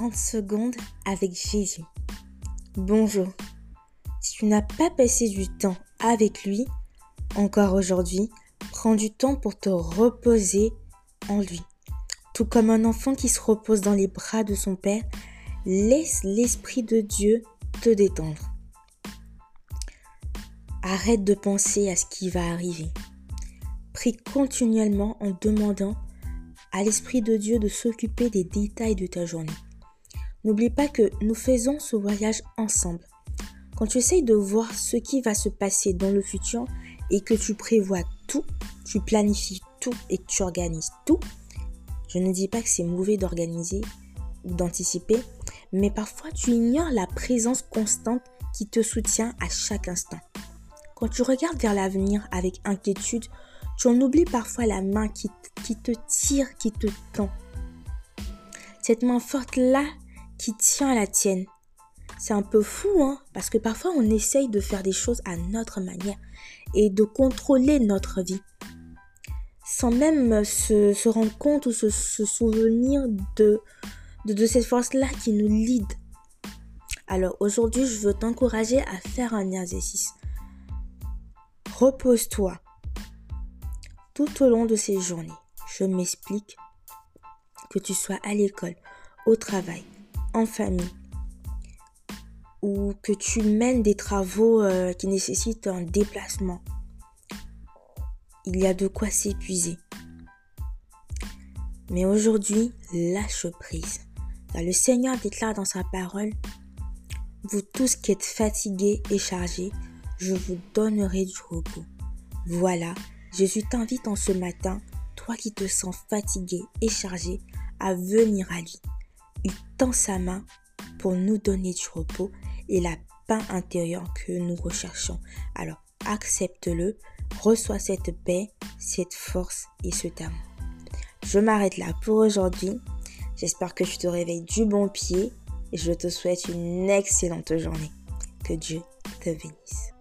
30 secondes avec Jésus. Bonjour. Si tu n'as pas passé du temps avec lui, encore aujourd'hui, prends du temps pour te reposer en lui. Tout comme un enfant qui se repose dans les bras de son père, laisse l'Esprit de Dieu te détendre. Arrête de penser à ce qui va arriver. Prie continuellement en demandant à l'Esprit de Dieu de s'occuper des détails de ta journée. N'oublie pas que nous faisons ce voyage ensemble. Quand tu essayes de voir ce qui va se passer dans le futur et que tu prévois tout, tu planifies tout et que tu organises tout, je ne dis pas que c'est mauvais d'organiser ou d'anticiper, mais parfois tu ignores la présence constante qui te soutient à chaque instant. Quand tu regardes vers l'avenir avec inquiétude, tu en oublies parfois la main qui te tire, qui te tend. Cette main forte-là qui tient à la tienne. C'est un peu fou, hein, parce que parfois on essaye de faire des choses à notre manière et de contrôler notre vie, sans même se rendre compte ou se souvenir de cette force-là qui nous lead. Alors aujourd'hui, je veux t'encourager à faire un exercice. Repose-toi. Tout au long de ces journées, je m'explique, que tu sois à l'école, au travail, en famille, ou que tu mènes des travaux qui nécessitent un déplacement. Il y a de quoi s'épuiser. Mais aujourd'hui, lâche prise. Car le Seigneur déclare dans sa parole, « Vous tous qui êtes fatigués et chargés, je vous donnerai du repos. » Voilà, Jésus t'invite en ce matin, toi qui te sens fatigué et chargé, à venir à lui. Il tend sa main pour nous donner du repos et la paix intérieure que nous recherchons. Alors, accepte-le, reçois cette paix, cette force et cet amour. Je m'arrête là pour aujourd'hui. J'espère que tu te réveilles du bon pied et je te souhaite une excellente journée. Que Dieu te bénisse.